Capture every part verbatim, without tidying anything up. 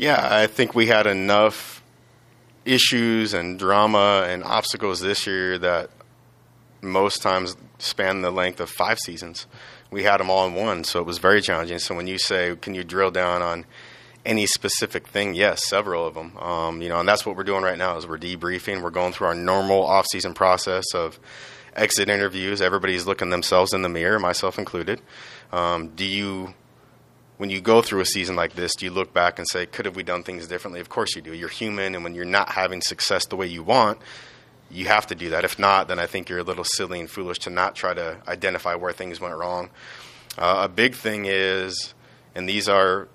yeah, I think we had enough issues and drama and obstacles this year that most times span the length of five seasons. We had them all in one, so it was very challenging. So when you say, can you drill down on any specific thing? Yes, several of them. Um, you know, and that's what we're doing right now is we're debriefing. We're going through our normal off-season process of exit interviews. Everybody's looking themselves in the mirror, myself included. Um, do you, when you go through a season like this, do you look back and say, could have we done things differently? Of course you do. You're human, and when you're not having success the way you want, you have to do that. If not, then I think you're a little silly and foolish to not try to identify where things went wrong. Uh, a big thing is, and these are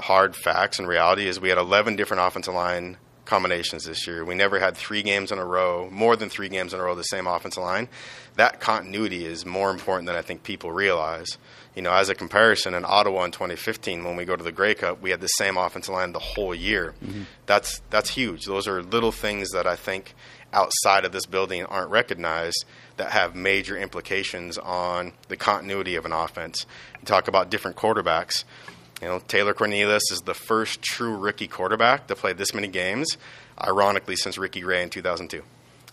hard facts and reality, is we had eleven different offensive line combinations this year. We never had three games in a row, more than three games in a row, the same offensive line. That continuity is more important than I think people realize. You know, as a comparison, in Ottawa in twenty fifteen, when we go to the Grey Cup, we had the same offensive line the whole year. Mm-hmm. That's that's huge. Those are little things that I think outside of this building aren't recognized that have major implications on the continuity of an offense. You talk about different quarterbacks. You know, Taylor Cornelius is the first true rookie quarterback to play this many games, ironically, since Ricky Ray in two thousand two.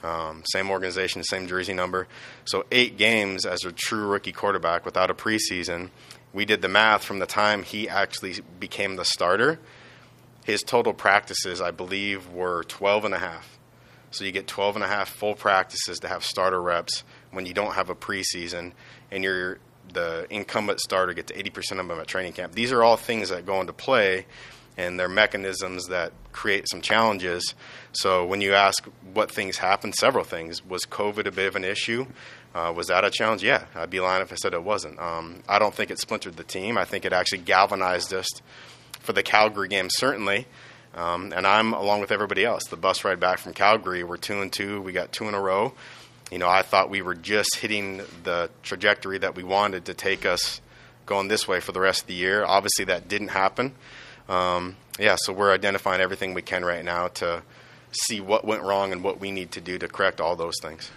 Um, same organization, same jersey number. So eight games as a true rookie quarterback without a preseason. We did the math from the time he actually became the starter. His total practices, I believe, were twelve and a half. So you get twelve and a half full practices to have starter reps when you don't have a preseason, and you're the incumbent starter gets eighty percent of them at training camp. These are all things that go into play, and they're mechanisms that create some challenges. So when you ask what things happened, several things. Was COVID a bit of an issue? Uh, was that a challenge? Yeah, I'd be lying if I said it wasn't. Um, I don't think it splintered the team. I think it actually galvanized us for the Calgary game, certainly. Um, and I'm, along with everybody else, the bus ride back from Calgary, we're two and two. We got two in a row. You know, I thought we were just hitting the trajectory that we wanted to take us going this way for the rest of the year. Obviously, that didn't happen. Um, yeah, so we're identifying everything we can right now to see what went wrong and what we need to do to correct all those things.